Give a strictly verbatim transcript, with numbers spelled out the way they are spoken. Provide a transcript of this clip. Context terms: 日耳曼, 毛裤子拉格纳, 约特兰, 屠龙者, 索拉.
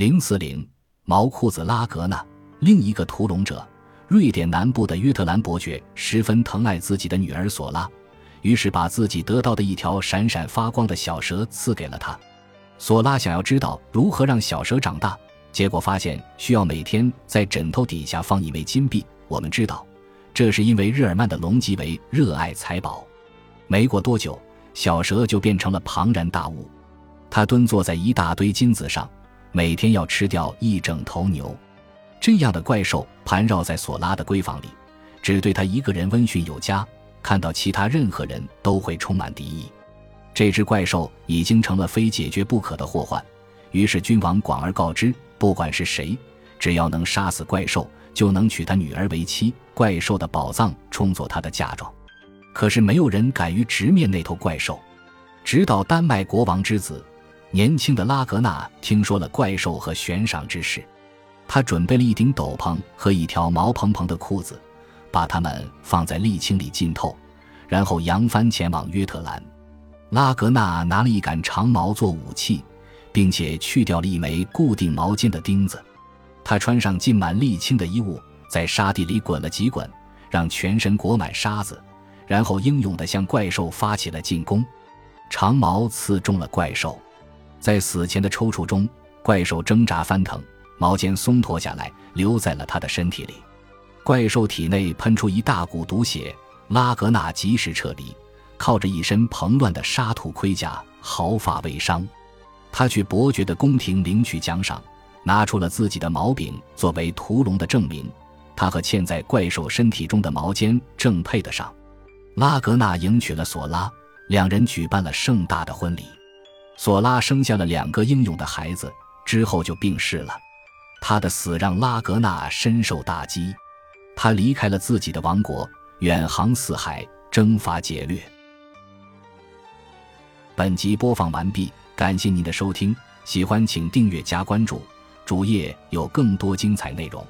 零四零毛裤子拉格纳，另一个屠龙者，瑞典南部的约特兰伯爵十分疼爱自己的女儿索拉，于是把自己得到的一条闪闪发光的小蛇赐给了她。索拉想要知道如何让小蛇长大，结果发现需要每天在枕头底下放一枚金币。我们知道，这是因为日耳曼的龙极为热爱财宝。没过多久，小蛇就变成了庞然大物，它蹲坐在一大堆金子上，每天要吃掉一整头牛。这样的怪兽盘绕在索拉的闺房里，只对他一个人温驯有加，看到其他任何人都会充满敌意。这只怪兽已经成了非解决不可的祸患，于是君王广而告之，不管是谁，只要能杀死怪兽，就能娶他女儿为妻，怪兽的宝藏充作他的嫁妆。可是没有人敢于直面那头怪兽，直到丹麦国王之子年轻的拉格纳听说了怪兽和悬赏之事，他准备了一顶斗篷和一条毛蓬蓬的裤子，把它们放在沥青里浸透，然后扬帆前往约特兰。拉格纳拿了一杆长矛做武器，并且去掉了一枚固定毛巾的钉子。他穿上浸满沥青的衣物，在沙地里滚了几滚，让全身裹满沙子，然后英勇地向怪兽发起了进攻。长矛刺中了怪兽，在死前的抽搐中，怪兽挣扎翻腾，毛尖松脱下来，留在了他的身体里。怪兽体内喷出一大股毒血，拉格纳及时撤离，靠着一身蓬乱的沙土盔甲，毫发未伤。他去伯爵的宫廷领取奖赏，拿出了自己的毛柄作为屠龙的证明，他和嵌在怪兽身体中的毛尖正配得上。拉格纳迎娶了索拉，两人举办了盛大的婚礼。索拉生下了两个英勇的孩子，之后就病逝了。他的死让拉格纳深受打击，他离开了自己的王国，远航四海，征伐劫掠。本集播放完毕，感谢您的收听，喜欢请订阅加关注，主页有更多精彩内容。